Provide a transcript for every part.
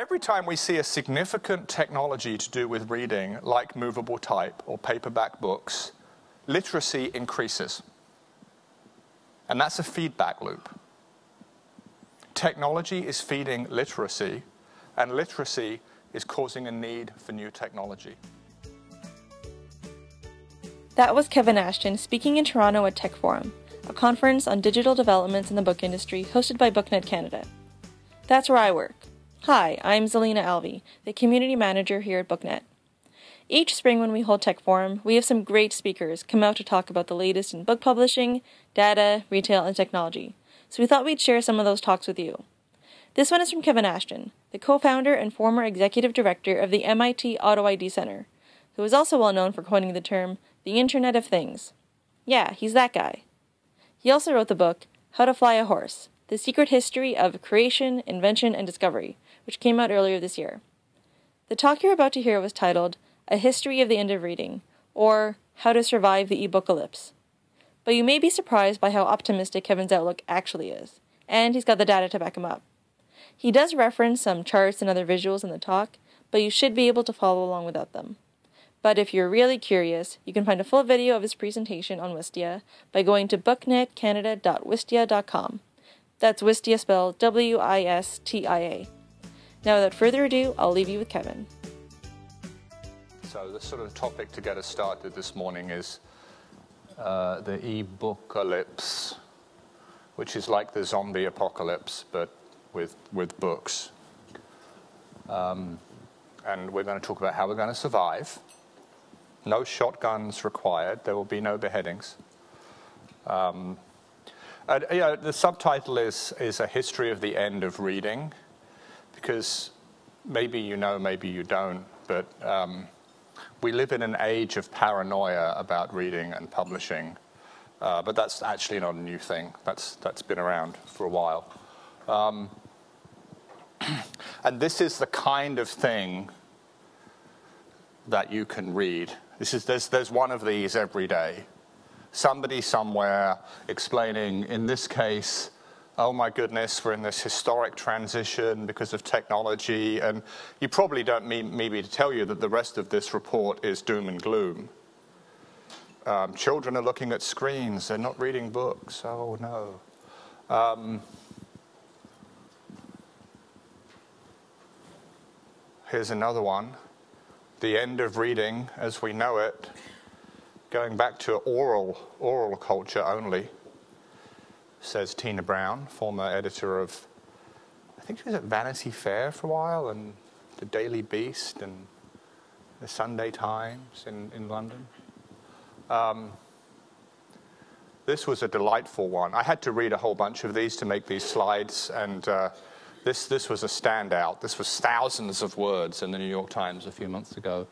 Every time we see a significant technology to do with reading, like movable type or paperback books, literacy increases. And that's a feedback loop. Technology is feeding literacy, and literacy is causing a need for new technology. That was Kevin Ashton speaking in Toronto at Tech Forum, a conference on digital developments in the book industry hosted by BookNet Canada. That's where I work. Hi, I'm Zelina Alvey, the community manager here at BookNet. Each spring when we hold Tech Forum, we have some great speakers come out to talk about the latest in book publishing, data, retail, and technology. So we thought we'd share some of those talks with you. This one is from Kevin Ashton, the co-founder and former executive director of the MIT Auto ID Center, who is also well known for coining the term, the Internet of Things. Yeah, he's that guy. He also wrote the book, How to Fly a Horse, The Secret History of Creation, Invention, and Discovery, which came out earlier this year. The talk you're about to hear was titled, A History of the End of Reading, or How to Survive the E-Bookalypse. But you may be surprised by how optimistic Kevin's outlook actually is, and he's got the data to back him up. He does reference some charts and other visuals in the talk, but you should be able to follow along without them. But if you're really curious, you can find a full video of his presentation on Wistia by going to booknetcanada.wistia.com. That's Wistia spelled W-I-S-T-I-A. Now without further ado, I'll leave you with Kevin. So the sort of topic to get us started this morning is the e-bookalypse, which is like the zombie apocalypse, but with books. And we're going to talk about how we're going to survive. No shotguns required. There will be no beheadings. And, you know, the subtitle is A History of the End of Reading, because maybe you know, maybe you don't, but... we live in an age of paranoia about reading and publishing, but that's actually not a new thing. That's been around for a while. And this is the kind of thing that you can read. There's one of these every day. Somebody somewhere explaining, in this case, oh my goodness, we're in this historic transition because of technology, and you probably don't need me to tell you that the rest of this report is doom and gloom. Children are looking at screens, they're not reading books, oh no. Here's another one, the end of reading as we know it, going back to oral culture only. Says Tina Brown, former editor of, I think she was at Vanity Fair for a while, and the Daily Beast, and the Sunday Times in London. This was a delightful one. I had to read a whole bunch of these to make these slides, and this was a standout. This was thousands of words in the New York Times a few months ago.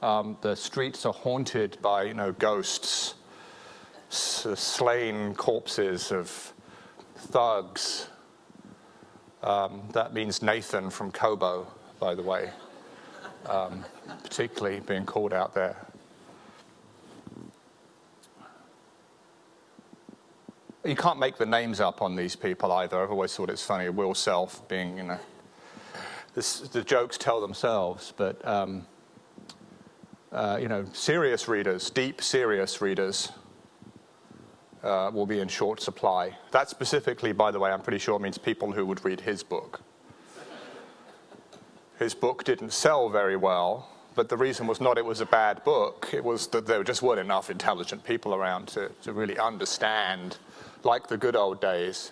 The streets are haunted by, you know, ghosts, slain corpses of thugs. That means Nathan from Kobo, by the way, particularly being called out there. You can't make the names up on these people either. I've always thought it's funny. Will Self being, you know, the jokes tell themselves, but, you know, serious readers, deep serious readers, will be in short supply. That specifically, by the way, I'm pretty sure means people who would read his book. His book didn't sell very well, but the reason was not it was a bad book, it was that there just weren't enough intelligent people around to really understand, like the good old days.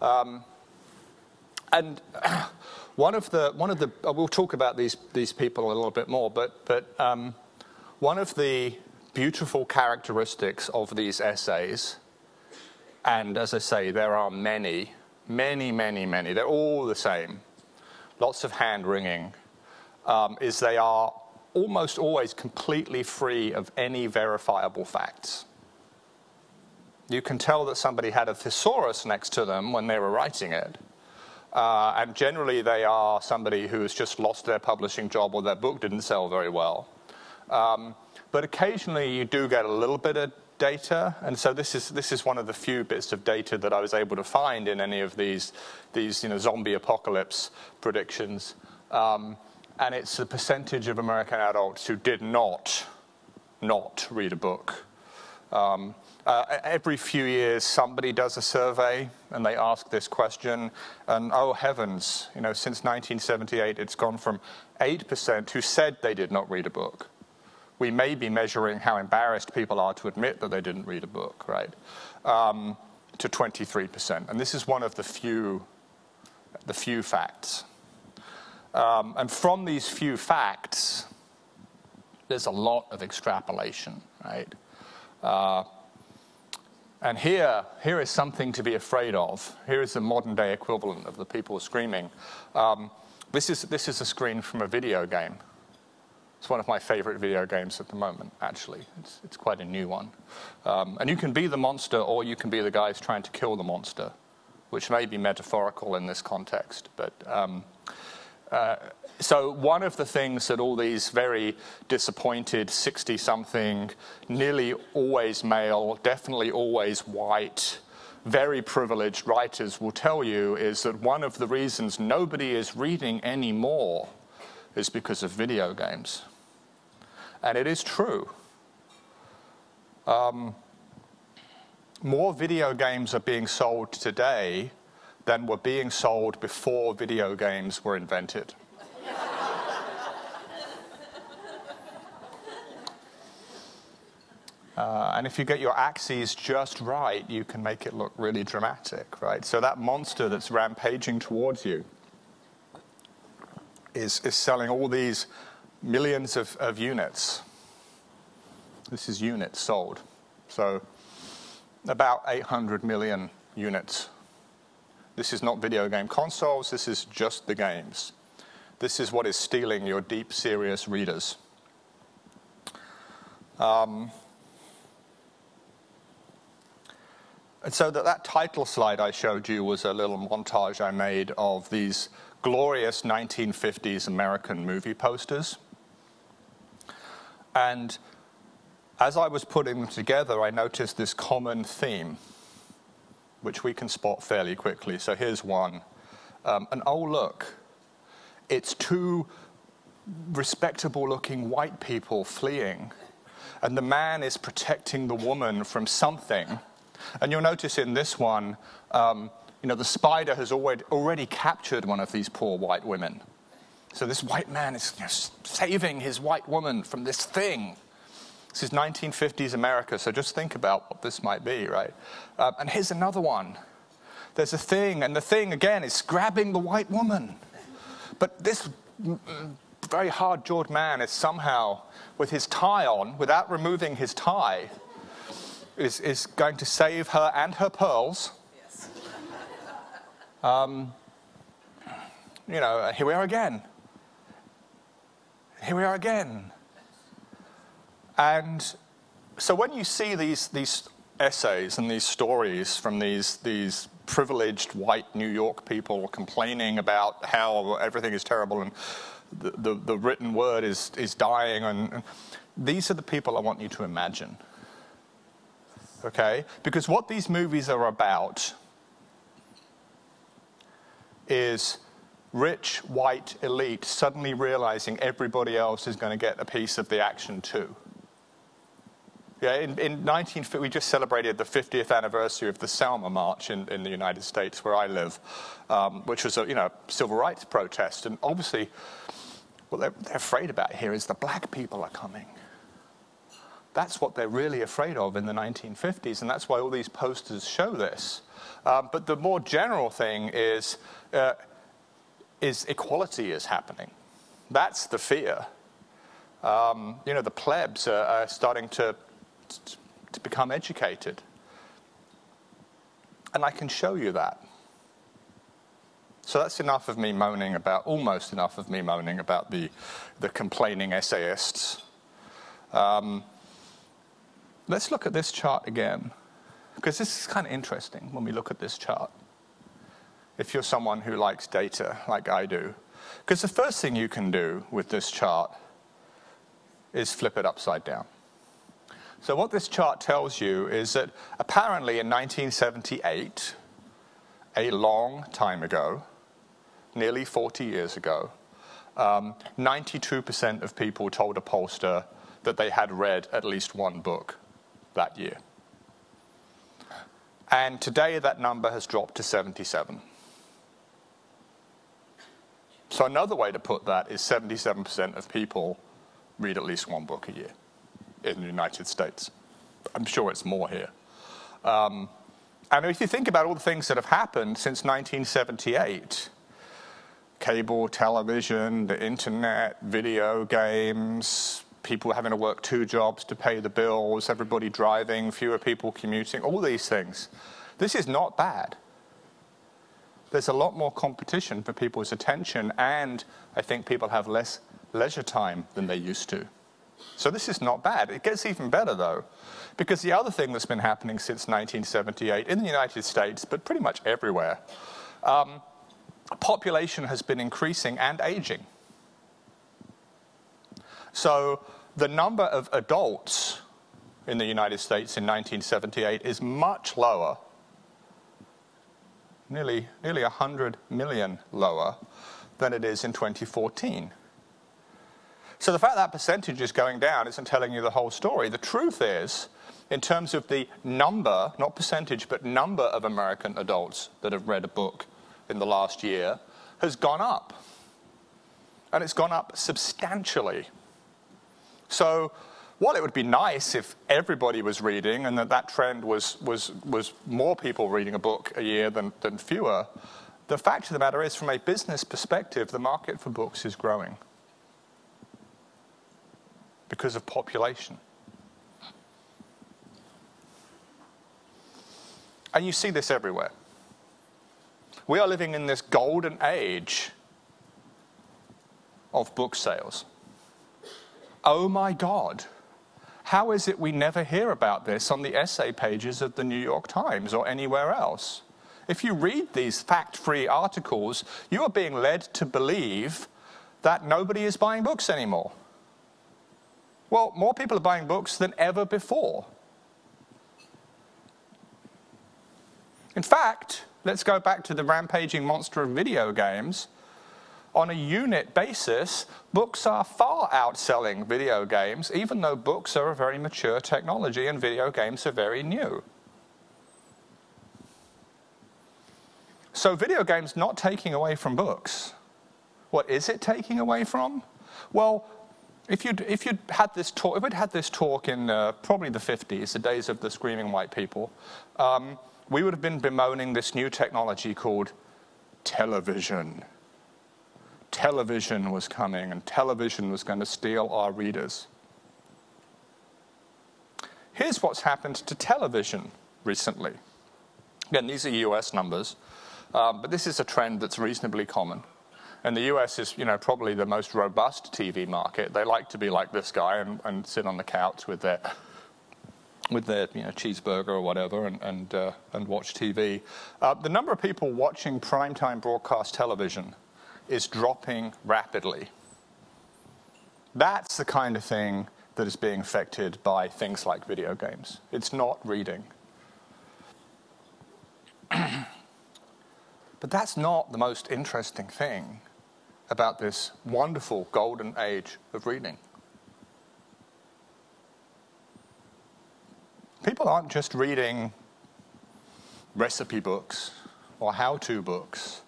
And one of the we'll talk about these people a little bit more, but one of the beautiful characteristics of these essays, and as I say, there are many, many, many, many, they're all the same, lots of hand-wringing, is they are almost always completely free of any verifiable facts. You can tell that somebody had a thesaurus next to them when they were writing it, and generally they are somebody who has just lost their publishing job or their book didn't sell very well. But occasionally you do get a little bit of data, and so this is one of the few bits of data that I was able to find in any of these, you know, zombie apocalypse predictions. And it's the percentage of American adults who did not read a book. Every few years, somebody does a survey, and they ask this question, and oh heavens, you know, since 1978, it's gone from 8% who said they did not read a book. We may be measuring how embarrassed people are to admit that they didn't read a book, right? To 23%, and this is one of the few facts. And from these few facts, there's a lot of extrapolation, right? And here is something to be afraid of. Here is the modern-day equivalent of the people screaming. This is a screen from a video game. It's one of my favorite video games at the moment, actually. It's quite a new one. And you can be the monster, or you can be the guys trying to kill the monster, which may be metaphorical in this context. But so one of the things that all these very disappointed 60-something, nearly always male, definitely always white, very privileged writers will tell you is that one of the reasons nobody is reading anymore is because of video games. And it is true. More video games are being sold today than were being sold before video games were invented. And if you get your axes just right, you can make it look really dramatic, right? So that monster that's rampaging towards you is selling all these millions of units. This is units sold. So about 800 million units. This is not video game consoles, this is just the games. This is what is stealing your deep, serious readers. And so that title slide I showed you was a little montage I made of these glorious 1950s American movie posters. And as I was putting them together, I noticed this common theme, which we can spot fairly quickly. So here's one. And oh, look, it's two respectable-looking white people fleeing, and the man is protecting the woman from something. And you'll notice in this one, you know, the spider has already captured one of these poor white women. So this white man is, you know, saving his white woman from this thing. This is 1950s America, so just think about what this might be, right? And here's another one. There's a thing, and the thing, again, is grabbing the white woman. But this very hard-jawed man is somehow, with his tie on, without removing his tie, is going to save her and her pearls. Yes. You know, here we are again. Here we are again. And so when you see these essays and these stories from these privileged white New York people complaining about how everything is terrible and the written word is dying, and these are the people I want you to imagine. Okay? Because what these movies are about is rich, white elite suddenly realizing everybody else is going to get a piece of the action too. Yeah, we just celebrated the 50th anniversary of the Selma March in the United States, where I live, which was a, you know, civil rights protest. And obviously, what they're afraid about here is the black people are coming. That's what they're really afraid of in the 1950s, and that's why all these posters show this. But the more general thing is equality is happening. That's the fear. You know, the plebs are starting to become educated. And I can show you that. So that's enough of me moaning about, almost enough of me moaning about the complaining essayists. Let's look at this chart again, because this is kind of interesting when we look at this chart, if you're someone who likes data like I do. Because the first thing you can do with this chart is flip it upside down. So what this chart tells you is that apparently in 1978, a long time ago, nearly 40 years ago, 92% of people told a pollster that they had read at least one book that year. And today that number has dropped to 77. So another way to put that is 77% of people read at least one book a year in the United States. I'm sure it's more here. And if you think about all the things that have happened since 1978, cable television, the internet, video games, people having to work two jobs to pay the bills, everybody driving, fewer people commuting, all these things. This is not bad. There's a lot more competition for people's attention, and I think people have less leisure time than they used to. So this is not bad. It gets even better, though, because the other thing that's been happening since 1978 in the United States, but pretty much everywhere, population has been increasing and aging. So the number of adults in the United States in 1978 is much lower, nearly 100 million lower than it is in 2014. So the fact that percentage is going down isn't telling you the whole story. The truth is, in terms of the number, not percentage, but number of American adults that have read a book in the last year, has gone up. And it's gone up substantially. So while it would be nice if everybody was reading and that trend was more people reading a book a year than fewer, the fact of the matter is, from a business perspective, the market for books is growing. Because of population. And you see this everywhere. We are living in this golden age of book sales. Oh my God, how is it we never hear about this on the essay pages of the New York Times or anywhere else? If you read these fact-free articles, you are being led to believe that nobody is buying books anymore. Well, more people are buying books than ever before. In fact, let's go back to the rampaging monster of video games. On a unit basis, books are far outselling video games, even though books are a very mature technology and video games are very new. So video games not taking away from books. What is it taking away from? Well, If we'd had this talk in probably the 50s, the days of the screaming white people, we would have been bemoaning this new technology called television. Television was coming, and television was going to steal our readers. Here's what's happened to television recently. Again, these are US numbers, but this is a trend that's reasonably common. And the US is, probably the most robust TV market. They like to be like this guy and sit on the couch with their cheeseburger or whatever and watch TV. The number of people watching primetime broadcast television is dropping rapidly. That's the kind of thing that is being affected by things like video games. It's not reading. But that's not the most interesting thing about this wonderful golden age of reading. People aren't just reading recipe books or how-to books.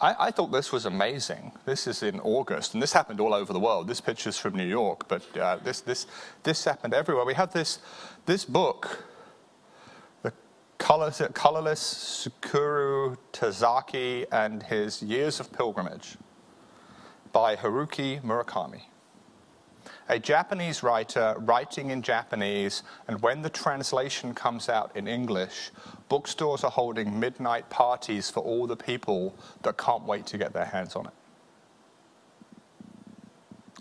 I thought this was amazing. This is in August, and this happened all over the world. This picture's from New York, but this happened everywhere. We have this book, Colorless Sukuru Tazaki and His Years of Pilgrimage by Haruki Murakami, a Japanese writer writing in Japanese, and when the translation comes out in English, bookstores are holding midnight parties for all the people that can't wait to get their hands on it.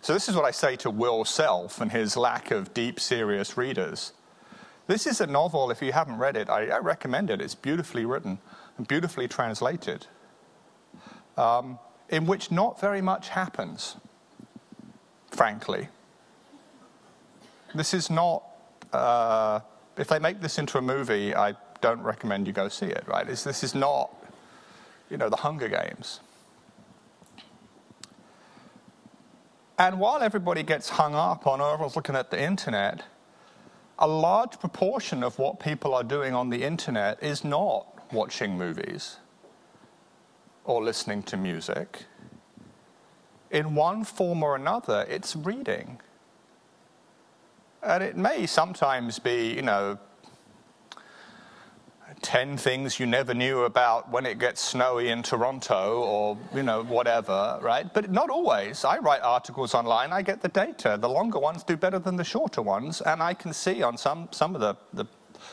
So this is what I say to Will Self and his lack of deep, serious readers. This is a novel, if you haven't read it, I recommend it. It's beautifully written and beautifully translated, in which not very much happens, frankly. This is not, if they make this into a movie, I don't recommend you go see it, right? This is not, the Hunger Games. And while everybody gets hung up on, oh, everyone's looking at the internet, a large proportion of what people are doing on the internet is not watching movies or listening to music. In one form or another, it's reading. And it may sometimes be, 10 things you never knew about when it gets snowy in Toronto or, whatever, right? But not always. I write articles online. I get the data. The longer ones do better than the shorter ones. And I can see on some of the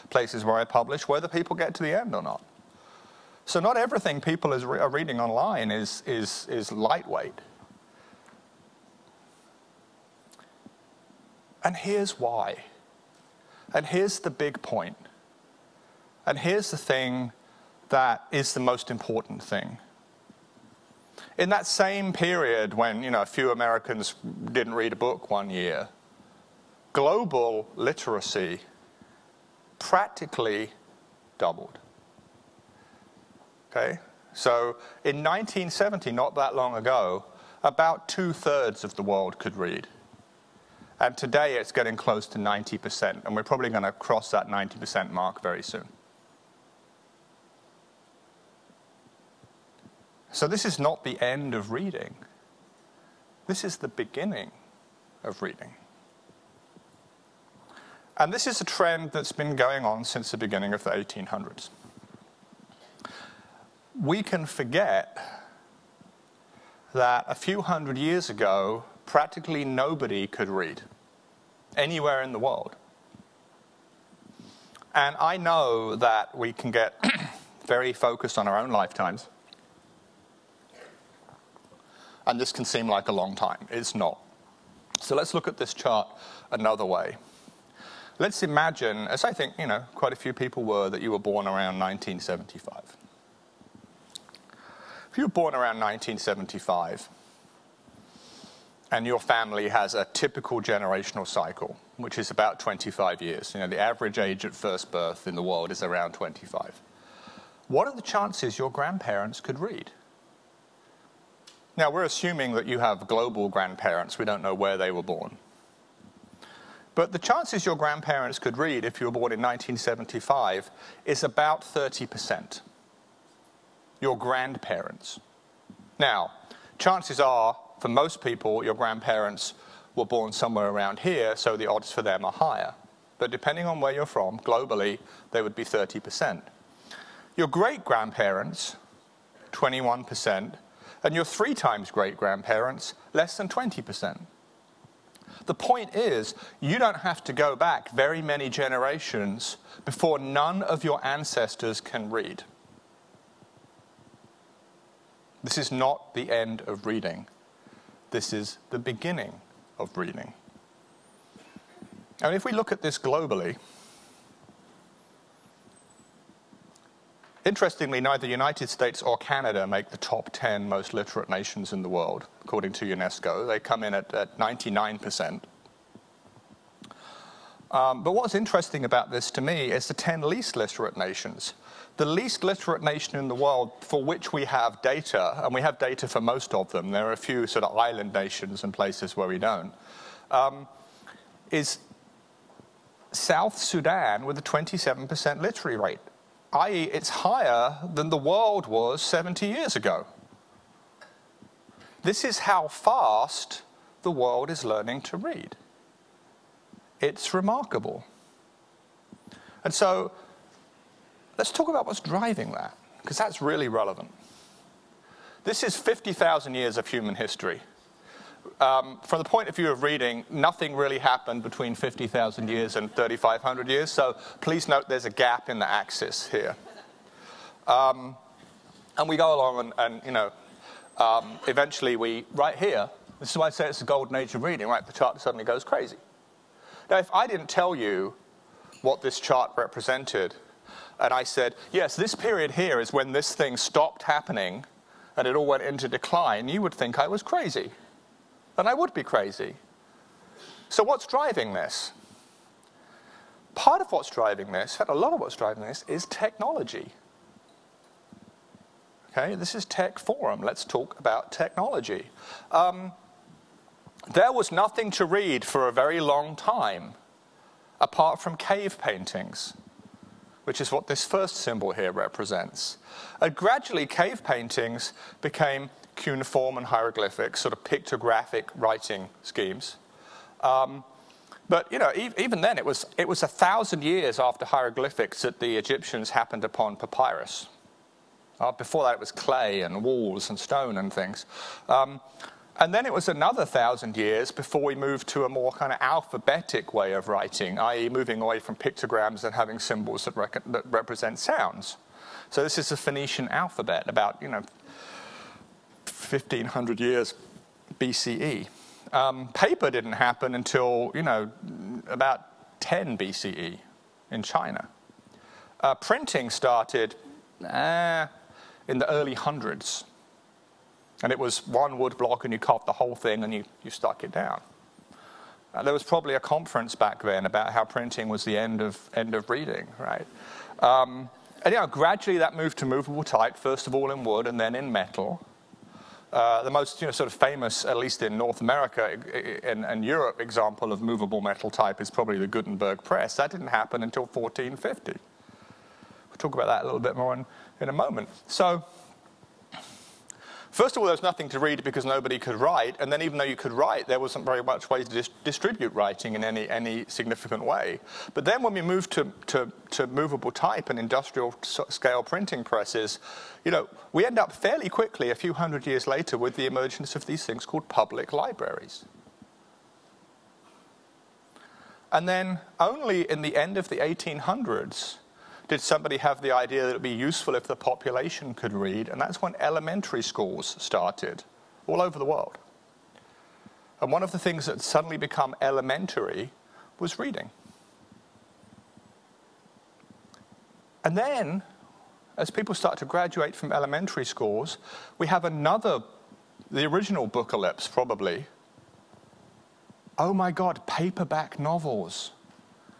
places where I publish whether people get to the end or not. So not everything people are reading online is lightweight. And here's why. And here's the big point. And here's the thing that is the most important thing. In that same period when, a few Americans didn't read a book one year, global literacy practically doubled. Okay? So in 1970, not that long ago, about 2/3 of the world could read. And today it's getting close to 90%, and we're probably going to cross that 90% mark very soon. So this is not the end of reading. This is the beginning of reading. And this is a trend that's been going on since the beginning of the 1800s. We can forget that a few hundred years ago, practically nobody could read anywhere in the world. And I know that we can get very focused on our own lifetimes. And this can seem like a long time. It's not. So let's look at this chart another way. Let's imagine, as I think, quite a few people were, that you were born around 1975. If you were born around 1975, and your family has a typical generational cycle, which is about 25 years. The average age at first birth in the world is around 25. What are the chances your grandparents could read? Now, we're assuming that you have global grandparents. We don't know where they were born. But the chances your grandparents could read if you were born in 1975 is about 30%. Your grandparents. Now, chances are, for most people, your grandparents were born somewhere around here, so the odds for them are higher. But depending on where you're from, globally, they would be 30%. Your great-grandparents, 21%. And your 3 times great-grandparents, less than 20%. The point is, you don't have to go back very many generations before none of your ancestors can read. This is not the end of reading. This is the beginning of reading. And if we look at this globally, interestingly, neither the United States or Canada make the top 10 most literate nations in the world, according to UNESCO. They come in at 99%. But what's interesting about this to me is the 10 least literate nations. The least literate nation in the world for which we have data, and we have data for most of them, there are a few sort of island nations and places where we don't, is South Sudan with a 27% literacy rate. i.e., it's higher than the world was 70 years ago. This is how fast the world is learning to read. It's remarkable. And so, let's talk about what's driving that, because that's really relevant. This is 50,000 years of human history. From the point of view of reading, nothing really happened between 50,000 years and 3,500 years, so please note there's a gap in the axis here. And we go along and eventually we, right here, this is why I say it's the golden age of reading, right? The chart suddenly goes crazy. Now, if I didn't tell you what this chart represented, and I said, yes, this period here is when this thing stopped happening and it all went into decline, you would think I was crazy. Then I would be crazy. So what's driving this? Part of what's driving this, in fact, a lot of what's driving this, is technology. Okay, this is Tech Forum. Let's talk about technology. there was nothing to read for a very long time, apart from cave paintings, which is what this first symbol here represents. And gradually, cave paintings became cuneiform and hieroglyphic, sort of pictographic writing schemes. But you know, even then, it was 1,000 years after hieroglyphics that the Egyptians happened upon papyrus. Before that, it was clay and walls and stone and things. And then it was another 1,000 years before we moved to a more kind of alphabetic way of writing, i.e. moving away from pictograms and having symbols that represent sounds. So this is the Phoenician alphabet, about 1,500 years BCE. Paper didn't happen until, about 10 BCE in China. Printing started in the early hundreds. And it was one wood block, and you cut the whole thing, and you stuck it down. There was probably a conference back then about how printing was the end of reading, right? Gradually that moved to movable type, first of all in wood and then in metal. The most sort of famous, at least in North America and Europe, example of movable metal type is probably the Gutenberg Press. That didn't happen until 1450. We'll talk about that a little bit more in a moment. So, first of all, there was nothing to read because nobody could write, and then even though you could write, there wasn't very much ways to distribute writing in any significant way. But then when we moved to movable type and industrial scale printing presses, we end up fairly quickly, a few hundred years later, with the emergence of these things called public libraries. And then only in the end of the 1800s, did somebody have the idea that it would be useful if the population could read? And that's when elementary schools started all over the world. And one of the things that suddenly become elementary was reading. And then, as people start to graduate from elementary schools, we have the original bookalypse probably. Oh my God, paperback novels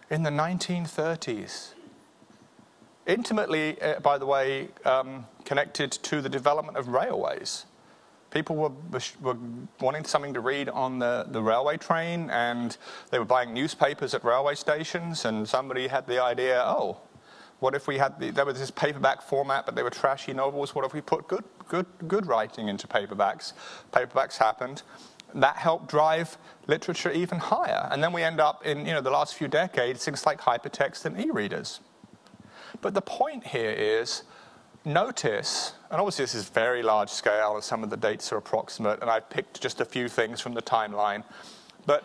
in the 1930s. Intimately, by the way, connected to the development of railways. People were wanting something to read on the railway train, and they were buying newspapers at railway stations, and somebody had the idea, oh, what if we had, there was this paperback format, but they were trashy novels, what if we put good writing into paperbacks? Paperbacks happened. That helped drive literature even higher. And then we end up in the last few decades, things like hypertext and e-readers. But the point here is, notice, and obviously this is very large scale and some of the dates are approximate, and I picked just a few things from the timeline, but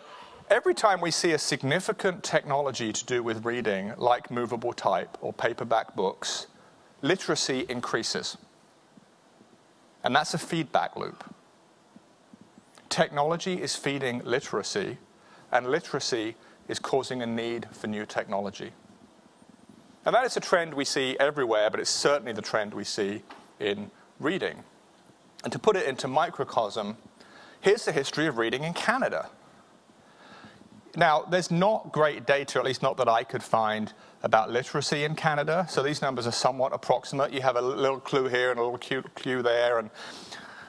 every time we see a significant technology to do with reading, like movable type or paperback books, literacy increases. And that's a feedback loop. Technology is feeding literacy, and literacy is causing a need for new technology. And that is a trend we see everywhere, but it's certainly the trend we see in reading. And to put it into microcosm, here's the history of reading in Canada. Now, there's not great data, at least not that I could find, about literacy in Canada, so these numbers are somewhat approximate. You have a little clue here and a little clue there, and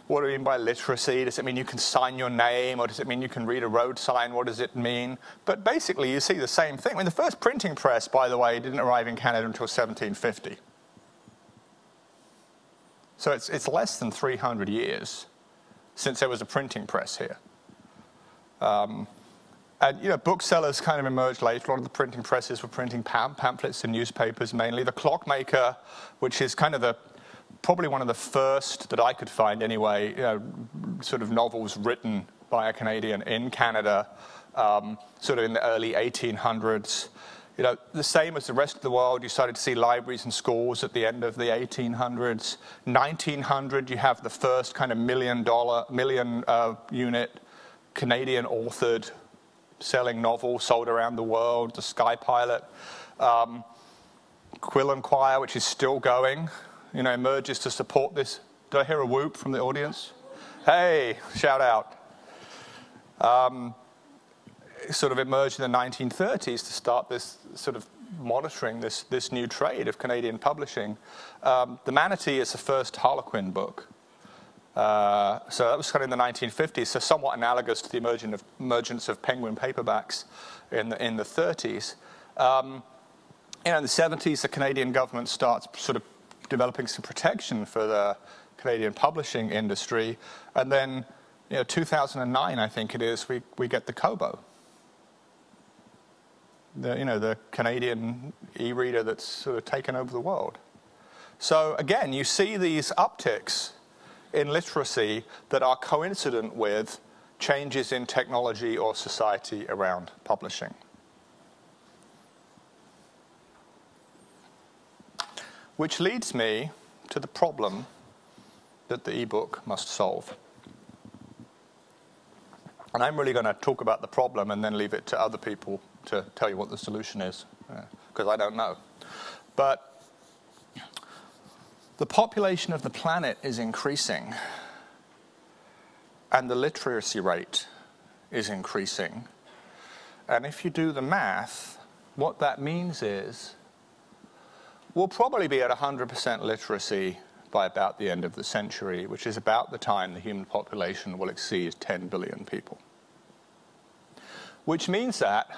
what do we mean by literacy? Does it mean you can sign your name, or does it mean you can read a road sign? What does it mean? But basically, you see the same thing. I mean, the first printing press, by the way, didn't arrive in Canada until 1750. So it's less than 300 years since there was a printing press here. Booksellers kind of emerged later. A lot of the printing presses were printing pamphlets and newspapers mainly. The clockmaker, which is kind of probably one of the first that I could find anyway, sort of novels written by a Canadian in Canada, sort of in the early 1800s. The same as the rest of the world, you started to see libraries and schools at the end of the 1800s. 1900, you have the first kind of million unit Canadian authored selling novel sold around the world, The Sky Pilot. Quill and Choir, which is still going, emerges to support this. Did I hear a whoop from the audience? Hey, shout out. Sort of emerged in the 1930s to start this sort of monitoring this new trade of Canadian publishing. The Manatee is the first Harlequin book. So that was kind of in the 1950s, so somewhat analogous to the emergence of Penguin paperbacks in the 30s. In the 70s, the Canadian government starts sort of developing some protection for the Canadian publishing industry, and then 2009, I think it is, we get the Kobo, the Canadian e-reader that's sort of taken over the world. So again, you see these upticks in literacy that are coincident with changes in technology or society around publishing. Which leads me to the problem that the ebook must solve. And I'm really going to talk about the problem and then leave it to other people to tell you what the solution is, because I don't know. But the population of the planet is increasing, and the literacy rate is increasing. And if you do the math, what that means is we'll probably be at 100% literacy by about the end of the century, which is about the time the human population will exceed 10 billion people. Which means that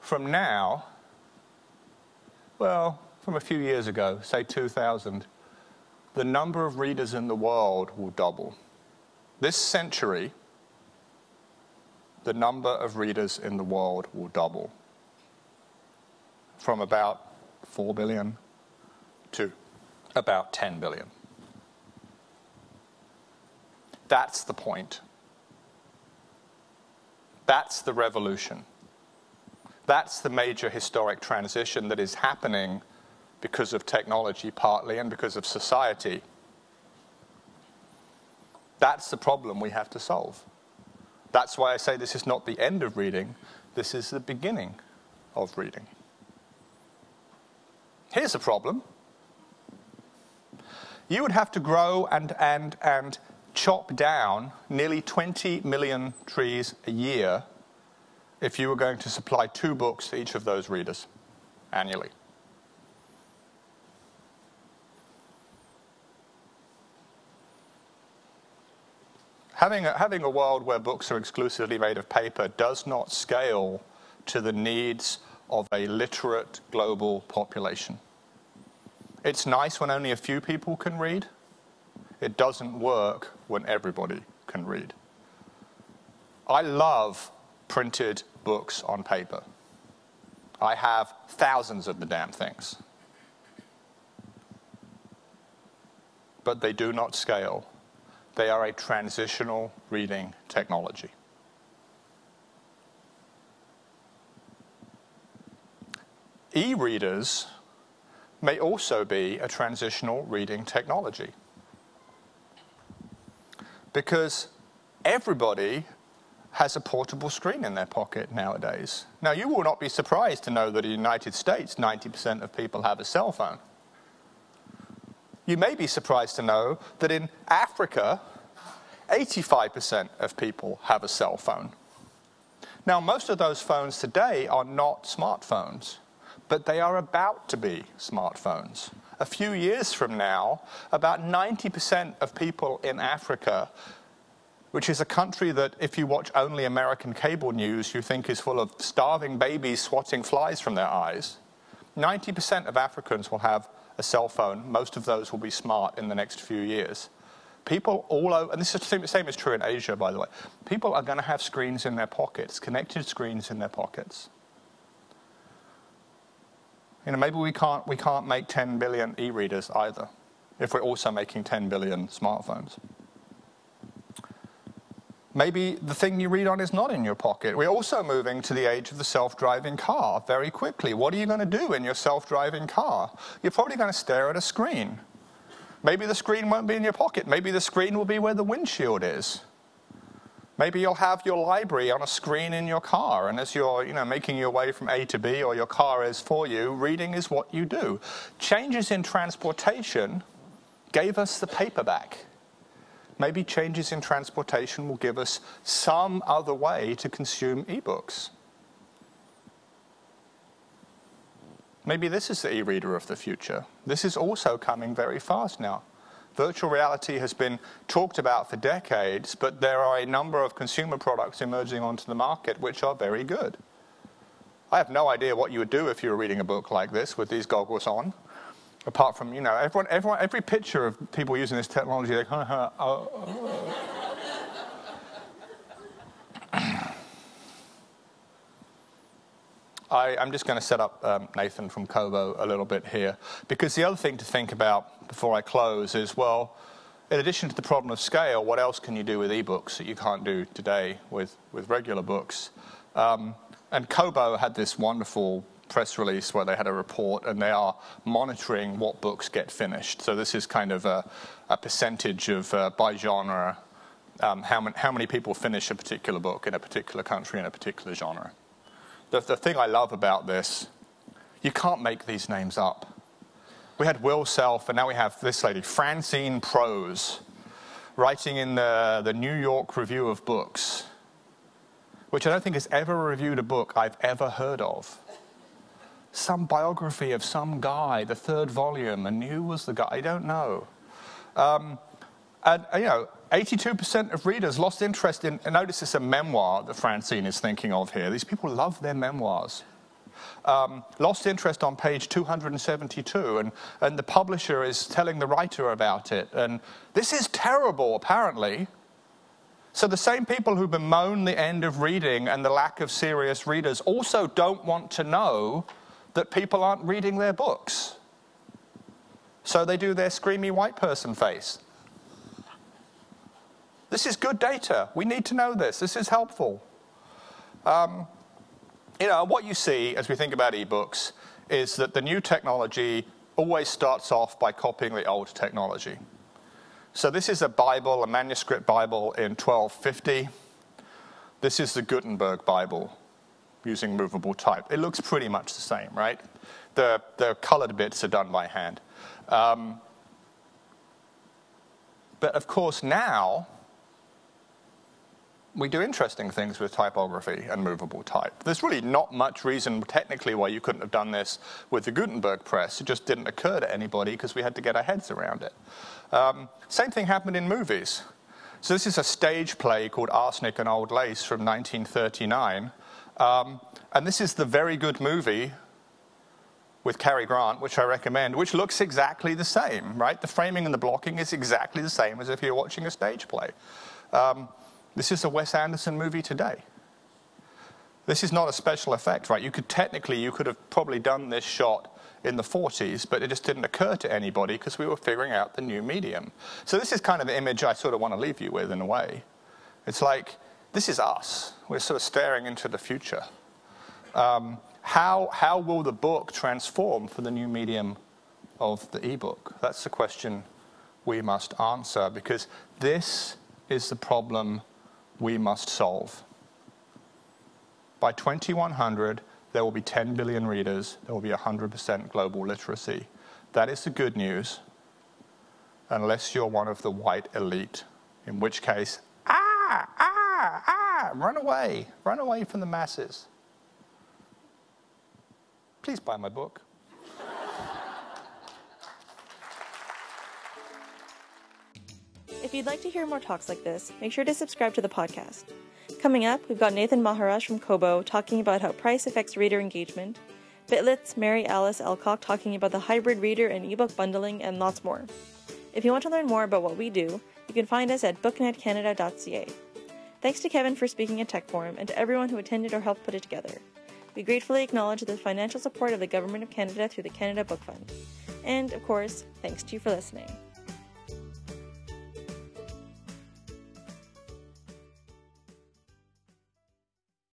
from now, well, from a few years ago, say 2000, the number of readers in the world will double. This century, the number of readers in the world will double from about 4 billion to about 10 billion. That's the point. That's the revolution. That's the major historic transition that is happening because of technology partly and because of society. That's the problem we have to solve. That's why I say this is not the end of reading, this is the beginning of reading. Here's the problem. You would have to grow and chop down nearly 20 million trees a year if you were going to supply 2 books to each of those readers annually. Having a world where books are exclusively made of paper does not scale to the needs of a literate global population. It's nice when only a few people can read. It doesn't work when everybody can read. I love printed books on paper. I have thousands of the damn things. But they do not scale. They are a transitional reading technology. E-readers may also be a transitional reading technology, because everybody has a portable screen in their pocket nowadays. Now, you will not be surprised to know that in the United States, 90% of people have a cell phone. You may be surprised to know that in Africa, 85% of people have a cell phone. Now, most of those phones today are not smartphones, but they are about to be smartphones. A few years from now, about 90% of people in Africa, which is a country that if you watch only American cable news, you think is full of starving babies swatting flies from their eyes, 90% of Africans will have a cell phone. Most of those will be smart in the next few years. People all over, and this is the same is true in Asia, by the way, people are going to have screens in their pockets, connected screens in their pockets. Maybe we can't make 10 billion e-readers either, if we're also making 10 billion smartphones. Maybe the thing you read on is not in your pocket. We're also moving to the age of the self-driving car very quickly. What are you going to do in your self-driving car? You're probably going to stare at a screen. Maybe the screen won't be in your pocket. Maybe the screen will be where the windshield is. Maybe you'll have your library on a screen in your car, and as you're making your way from A to B, or your car is for you, reading is what you do. Changes in transportation gave us the paperback. Maybe changes in transportation will give us some other way to consume ebooks. Maybe this is the e-reader of the future. This is also coming very fast now. Virtual reality has been talked about for decades, but there are a number of consumer products emerging onto the market which are very good. I have no idea what you would do if you were reading a book like this with these goggles on, apart from, you know, every picture of people using this technology, they're kind of, I'm just going to set up Nathan from Kobo a little bit here, because the other thing to think about before I close is, well, in addition to the problem of scale, what else can you do with ebooks that you can't do today with regular books? And Kobo had this wonderful press release where they had a report, and they are monitoring what books get finished. So this is kind of a percentage of by genre, how many people finish a particular book in a particular country in a particular genre. The thing I love about this, you can't make these names up. We had Will Self, and now we have this lady, Francine Prose, writing in the New York Review of Books, which I don't think has ever reviewed a book I've ever heard of. Some biography of some guy, the third volume, and who was the guy? I don't know. And, you know, 82% of readers lost interest in, and notice it's a memoir that Francine is thinking of here. These people love their memoirs. Lost interest on page 272, and the publisher is telling the writer about it. And this is terrible, apparently. So the same people who bemoan the end of reading and the lack of serious readers also don't want to know that people aren't reading their books. So they do their screamy white person face. This is good data. We need to know this. This is helpful. You know, what you see as we think about ebooks is that the new technology always starts off by copying the old technology. So this is a Bible, a manuscript Bible in 1250. This is the Gutenberg Bible using movable type. It looks pretty much the same, right? The colored bits are done by hand. But of course now, we do interesting things with typography and movable type. There's really not much reason technically why you couldn't have done this with the Gutenberg Press. It just didn't occur to anybody because we had to get our heads around it. Same thing happened in movies. So this is a stage play called Arsenic and Old Lace from 1939. And this is the very good movie with Cary Grant, which I recommend, which looks exactly the same, right? The framing and the blocking is exactly the same as if you're watching a stage play. This is a Wes Anderson movie today. This is not a special effect, right? You could technically, you could have probably done this shot in the 40s, but it just didn't occur to anybody because we were figuring out the new medium. So this is kind of the image I sort of want to leave you with in a way. It's like, this is us. We're sort of staring into the future. How will the book transform for the new medium of the ebook? That's the question we must answer, because this is the problem we must solve. By 2100, there will be 10 billion readers. There will be 100% global literacy. That is the good news, unless you're one of the white elite, in which case, run away from the masses. Please buy my book. If you'd like to hear more talks like this, make sure to subscribe to the podcast. Coming up, we've got Nathan Maharaj from Kobo talking about how price affects reader engagement, BitLit's Mary Alice Elcock talking about the hybrid reader and ebook bundling, and lots more. If you want to learn more about what we do, you can find us at booknetcanada.ca. Thanks to Kevin for speaking at Tech Forum, and to everyone who attended or helped put it together. We gratefully acknowledge the financial support of the Government of Canada through the Canada Book Fund. And, of course, thanks to you for listening.